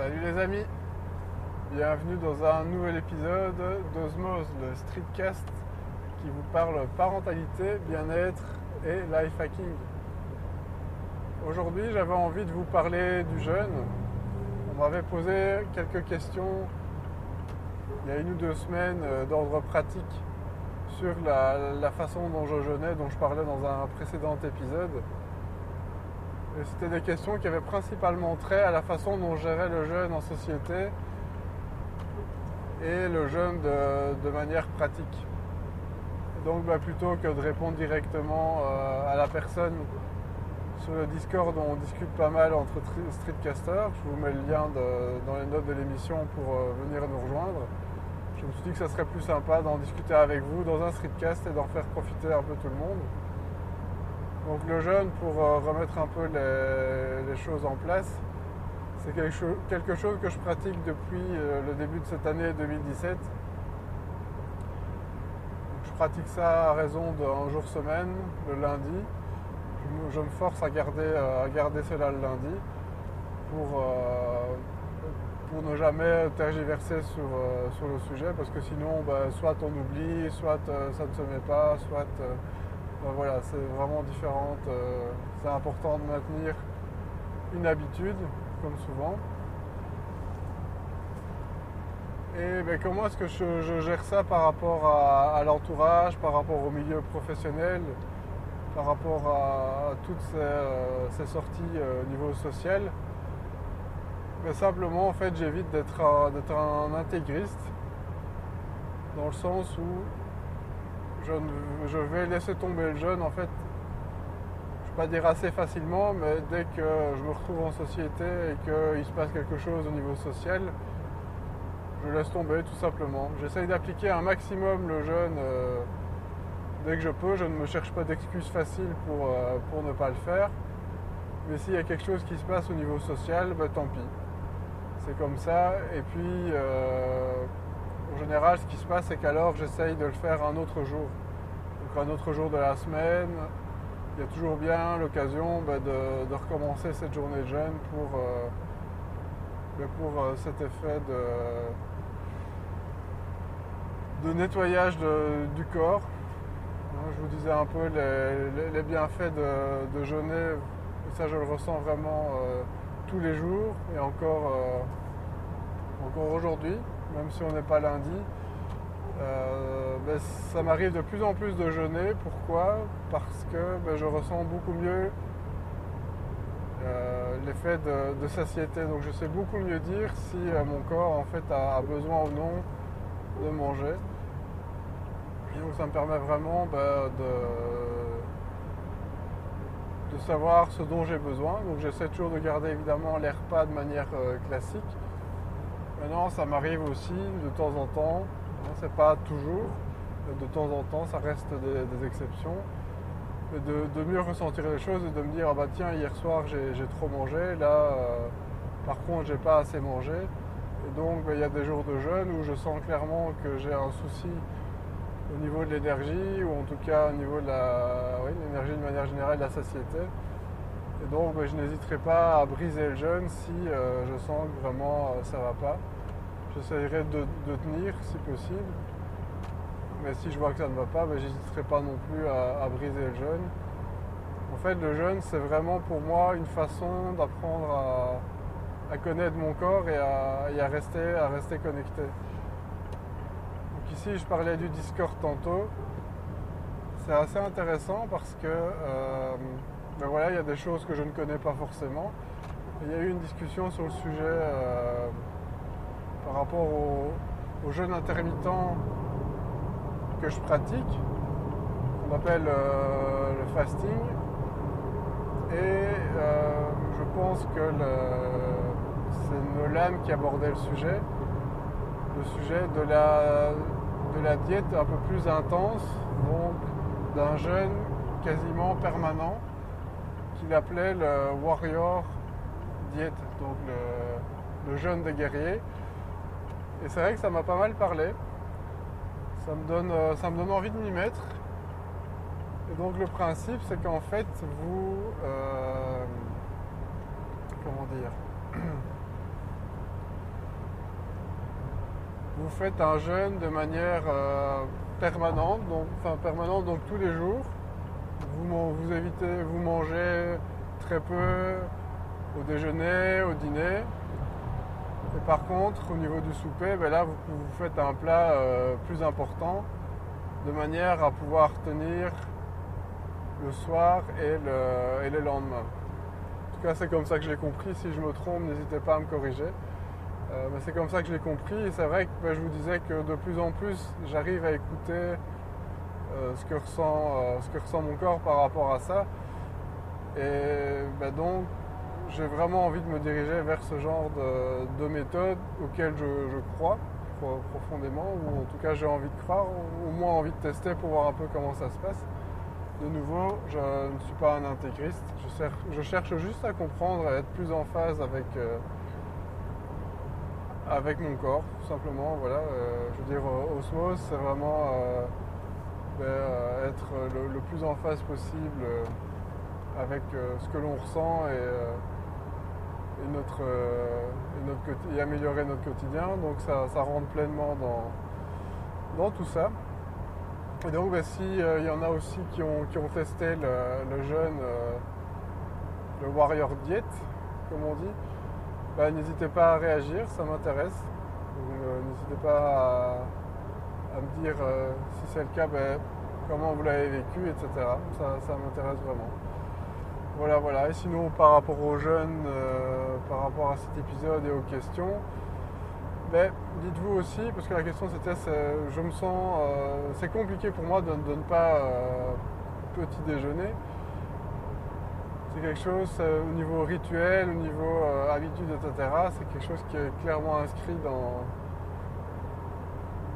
Salut les amis, bienvenue dans un nouvel épisode d'Osmose, le streetcast qui vous parle parentalité, bien-être et life hacking. Aujourd'hui, j'avais envie de vous parler du jeûne. On m'avait posé quelques questions il y a 1 ou 2 semaines d'ordre pratique sur la façon dont je jeûnais, dont je parlais dans un précédent épisode. Et c'était des questions qui avaient principalement trait à la façon dont je gérais le jeûne en société et le jeûne de manière pratique. Donc plutôt que de répondre directement à la personne sur le Discord, on discute pas mal entre streetcasters, je vous mets le lien dans les notes de l'émission pour venir nous rejoindre. Je me suis dit que ça serait plus sympa d'en discuter avec vous dans un streetcast et d'en faire profiter un peu tout le monde. Donc le jeûne, pour remettre un peu les choses en place, c'est quelque chose que je pratique depuis le début de cette année 2017. Donc, je pratique ça à raison d'un jour semaine, le lundi. Je me force à garder cela le lundi pour ne jamais tergiverser sur le sujet, parce que sinon soit on oublie, soit ça ne se met pas, soit... voilà, c'est vraiment différent. C'est important de maintenir une habitude, comme souvent. Et comment est-ce que je gère ça par rapport à l'entourage, par rapport au milieu professionnel, par rapport à toutes ces sorties au niveau social? Simplement, en fait, j'évite d'être un intégriste, dans le sens où je vais laisser tomber le jeûne, en fait, je ne vais pas dire assez facilement, mais dès que je me retrouve en société et qu'il se passe quelque chose au niveau social, je laisse tomber tout simplement. J'essaye d'appliquer un maximum le jeûne dès que je peux. Je ne me cherche pas d'excuses faciles pour ne pas le faire. Mais s'il y a quelque chose qui se passe au niveau social, tant pis. C'est comme ça. Et puis... en général, ce qui se passe, c'est qu'alors j'essaye de le faire un autre jour. Donc un autre jour de la semaine, il y a toujours bien l'occasion de recommencer cette journée de jeûne pour cet effet de nettoyage du corps. Je vous disais un peu les bienfaits de jeûner, et ça je le ressens vraiment tous les jours et encore aujourd'hui. Même si on n'est pas lundi, ça m'arrive de plus en plus de jeûner. Pourquoi ? Parce que je ressens beaucoup mieux l'effet de satiété. Donc je sais beaucoup mieux dire si mon corps en fait a besoin ou non de manger. Et donc ça me permet vraiment de savoir ce dont j'ai besoin. Donc j'essaie toujours de garder évidemment les repas de manière classique. Maintenant, ça m'arrive aussi de temps en temps, c'est pas toujours, de temps en temps, ça reste des exceptions, mais de mieux ressentir les choses et de me dire « Ah bah tiens, hier soir j'ai trop mangé, là par contre j'ai pas assez mangé ». Et donc il y a des jours de jeûne où je sens clairement que j'ai un souci au niveau de l'énergie, ou en tout cas au niveau de l'énergie de manière générale, de la satiété. Et donc je n'hésiterai pas à briser le jeûne si je sens que vraiment ça ne va pas. J'essaierai de tenir si possible, mais si je vois que ça ne va pas, je n'hésiterai pas non plus à briser le jeûne. En fait, le jeûne, c'est vraiment pour moi une façon d'apprendre à connaître mon corps et à rester connecté. Donc ici, je parlais du Discord tantôt. C'est assez intéressant parce que... voilà, il y a des choses que je ne connais pas forcément. Il y a eu une discussion sur le sujet par rapport au jeûne intermittent que je pratique, qu'on appelle le fasting. Et je pense que c'est Melan qui abordait le sujet de la diète un peu plus intense, donc d'un jeûne quasiment permanent, qu'il appelait le Warrior Diet, donc le jeûne des guerriers. Et c'est vrai que ça m'a pas mal parlé. Ça me donne envie de m'y mettre. Et donc le principe, c'est qu'en fait, vous... vous faites un jeûne de manière permanente, donc tous les jours. Vous évitez, vous mangez très peu au déjeuner, au dîner. Et par contre, au niveau du souper, ben là, vous faites un plat plus important, de manière à pouvoir tenir le soir et le lendemain. En tout cas, c'est comme ça que je l'ai compris. Si je me trompe, n'hésitez pas à me corriger. Mais c'est comme ça que je l'ai compris. Et c'est vrai que ben, je vous disais que de plus en plus, j'arrive à écouter ce que ressent mon corps par rapport à ça. Et ben, donc, j'ai vraiment envie de me diriger vers ce genre de méthode auquel je crois profondément, ou en tout cas j'ai envie de croire, ou au moins envie de tester pour voir un peu comment ça se passe. De nouveau, je ne suis pas un intégriste, je cherche juste à comprendre, à être plus en phase avec mon corps, tout simplement. Voilà, je veux dire, Osmose, c'est vraiment être le plus en phase possible avec ce que l'on ressent et améliorer notre quotidien. Donc ça rentre pleinement dans tout ça. Et donc ben, si y en a aussi qui ont testé le jeûne, le Warrior Diet, comme on dit, ben, n'hésitez pas à réagir, ça m'intéresse. N'hésitez pas à me dire si c'est le cas, ben, comment vous l'avez vécu, etc. Ça m'intéresse vraiment. Voilà. Et sinon, par rapport aux jeunes, par rapport à cet épisode et aux questions, ben, dites-vous aussi, parce que la question c'était, je me sens, c'est compliqué pour moi de ne pas petit déjeuner. C'est quelque chose au niveau rituel, au niveau habitude, etc. C'est quelque chose qui est clairement inscrit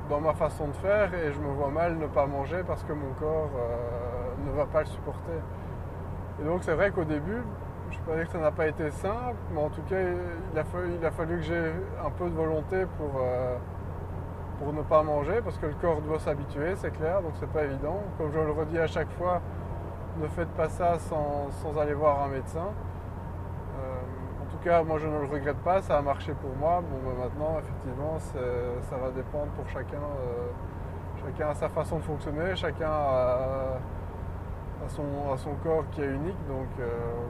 dans ma façon de faire, et je me vois mal ne pas manger parce que mon corps ne va pas le supporter. Et donc c'est vrai qu'au début, je ne peux pas dire que ça n'a pas été simple, mais en tout cas, il a fallu que j'ai un peu de volonté pour ne pas manger, parce que le corps doit s'habituer, c'est clair, donc c'est pas évident. Comme je le redis à chaque fois, ne faites pas ça sans aller voir un médecin. En tout cas, moi je ne le regrette pas, ça a marché pour moi. Bon, ben maintenant, effectivement, ça va dépendre pour chacun. Chacun a sa façon de fonctionner, chacun a... À son corps qui est unique, donc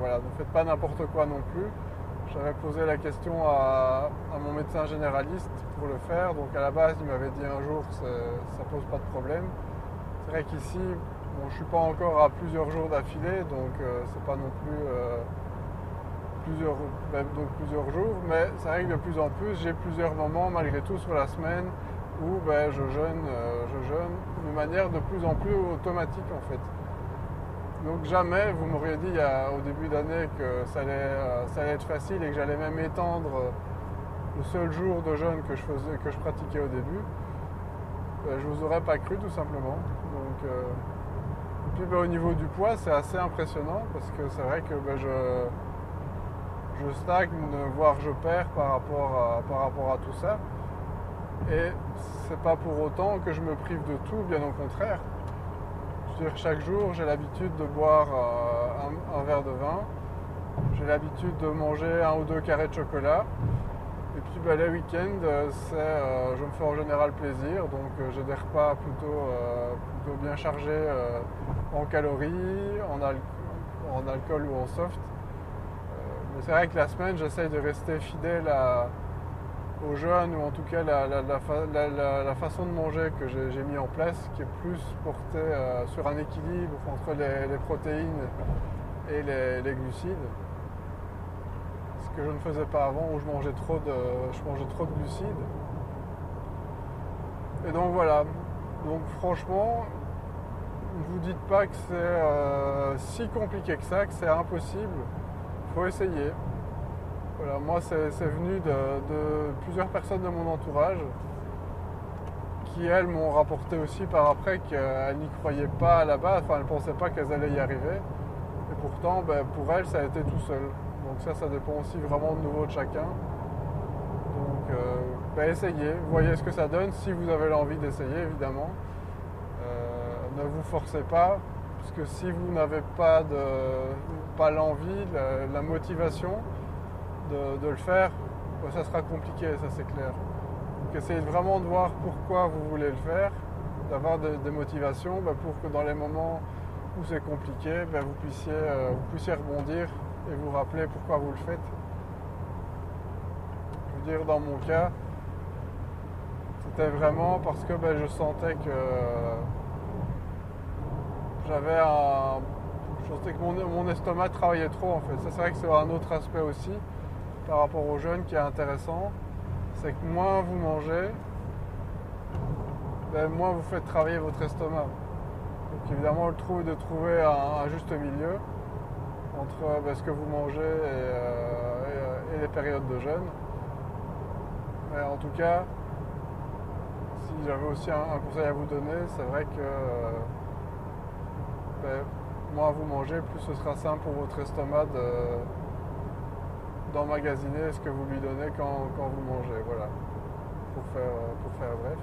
voilà, ne faites pas n'importe quoi non plus. J'avais posé la question à mon médecin généraliste pour le faire, donc à la base il m'avait dit un jour ça pose pas de problème. C'est vrai qu'ici, bon, je suis pas encore à plusieurs jours d'affilée, donc c'est pas non plus plusieurs jours, mais c'est vrai que de plus en plus j'ai plusieurs moments malgré tout sur la semaine où ben, je jeûne de manière de plus en plus automatique en fait. Donc jamais vous m'auriez dit au début d'année que ça allait être facile et que j'allais même étendre le seul jour de jeûne que je pratiquais au début. Je vous aurais pas cru tout simplement. Donc, et puis ben, au niveau du poids, c'est assez impressionnant parce que c'est vrai que ben, je stagne, voire je perds par rapport à tout ça. Et c'est pas pour autant que je me prive de tout, bien au contraire. Chaque jour, j'ai l'habitude de boire un verre de vin, j'ai l'habitude de manger 1 ou 2 carrés de chocolat, et puis ben, les week-ends, je me fais en général plaisir, donc j'ai des repas plutôt bien chargés en calories, en alcool ou en soft. Mais c'est vrai que la semaine, j'essaye de rester fidèle au jeûne, ou en tout cas la façon de manger que j'ai mis en place, qui est plus portée sur un équilibre entre les protéines et les glucides, ce que je ne faisais pas avant, où je mangeais trop de glucides. Et donc voilà, donc franchement, ne vous dites pas que c'est si compliqué que ça, que c'est impossible. Il faut essayer. Voilà, moi c'est venu de plusieurs personnes de mon entourage qui, elles, m'ont rapporté aussi par après qu'elles n'y croyaient pas à la base, enfin elles ne pensaient pas qu'elles allaient y arriver. Et pourtant, ben, pour elles, ça a été tout seul. Donc ça dépend aussi vraiment de nouveau de chacun. Donc essayez, voyez ce que ça donne, si vous avez l'envie d'essayer évidemment. Ne vous forcez pas, parce que si vous n'avez pas l'envie, la motivation, de le faire, ça sera compliqué, ça c'est clair. Donc essayez vraiment de voir pourquoi vous voulez le faire, d'avoir des motivations pour que dans les moments où c'est compliqué, vous puissiez rebondir et vous rappeler pourquoi vous le faites. Je veux dire, dans mon cas, c'était vraiment parce que je sentais que mon estomac travaillait trop en fait. Ça, c'est vrai que c'est un autre aspect aussi par rapport aux jeunes qui est intéressant, c'est que moins vous mangez, moins vous faites travailler votre estomac. Donc évidemment, le truc de trouver un juste milieu entre ce que vous mangez et les périodes de jeûne. Mais en tout cas, si j'avais aussi un conseil à vous donner, c'est vrai que moins vous mangez, plus ce sera simple pour votre estomac d'emmagasiner ce que vous lui donnez quand vous mangez. Voilà, pour faire bref.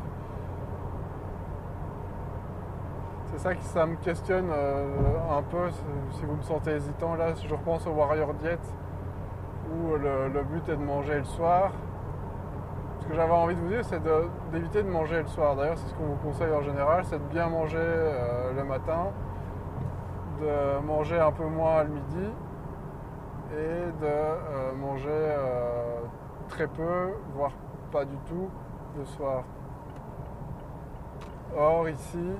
C'est ça qui ça me questionne un peu, si vous me sentez hésitant. Là, je repense au Warrior Diet, où le but est de manger le soir. Ce que j'avais envie de vous dire, c'est d'éviter de manger le soir. D'ailleurs, c'est ce qu'on vous conseille en général, c'est de bien manger le matin, de manger un peu moins le midi et de manger très peu, voire pas du tout, le soir. Or, ici,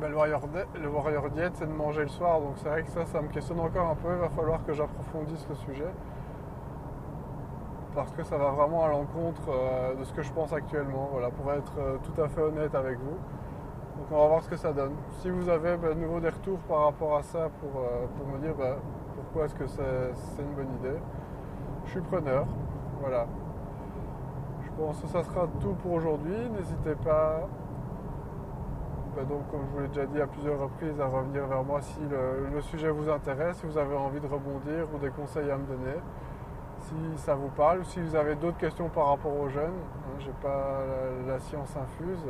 le Warrior Diet, c'est de manger le soir. Donc c'est vrai que ça me questionne encore un peu. Il va falloir que j'approfondisse le sujet, parce que ça va vraiment à l'encontre de ce que je pense actuellement. Voilà, pour être tout à fait honnête avec vous. Donc on va voir ce que ça donne. Si vous avez de nouveau des retours par rapport à ça pour me dire pourquoi est-ce que c'est une bonne idée, je suis preneur. Voilà. Je pense que ça sera tout pour aujourd'hui. N'hésitez pas, donc comme je vous l'ai déjà dit à plusieurs reprises, à revenir vers moi si le sujet vous intéresse, si vous avez envie de rebondir ou des conseils à me donner, si ça vous parle, ou si vous avez d'autres questions par rapport aux jeunes. Je n'ai pas la science infuse.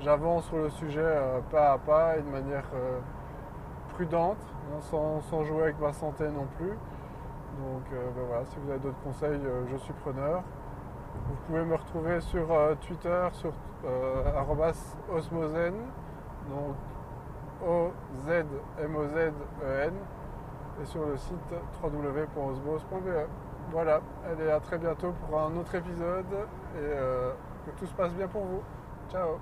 J'avance sur le sujet pas à pas et de manière prudente, sans jouer avec ma santé non plus. Donc voilà, si vous avez d'autres conseils, je suis preneur. Vous pouvez me retrouver sur Twitter, sur @osmosen, donc OZMOZEN, et sur le site www.osmose.be. Voilà, allez, à très bientôt pour un autre épisode, et que tout se passe bien pour vous. Ciao.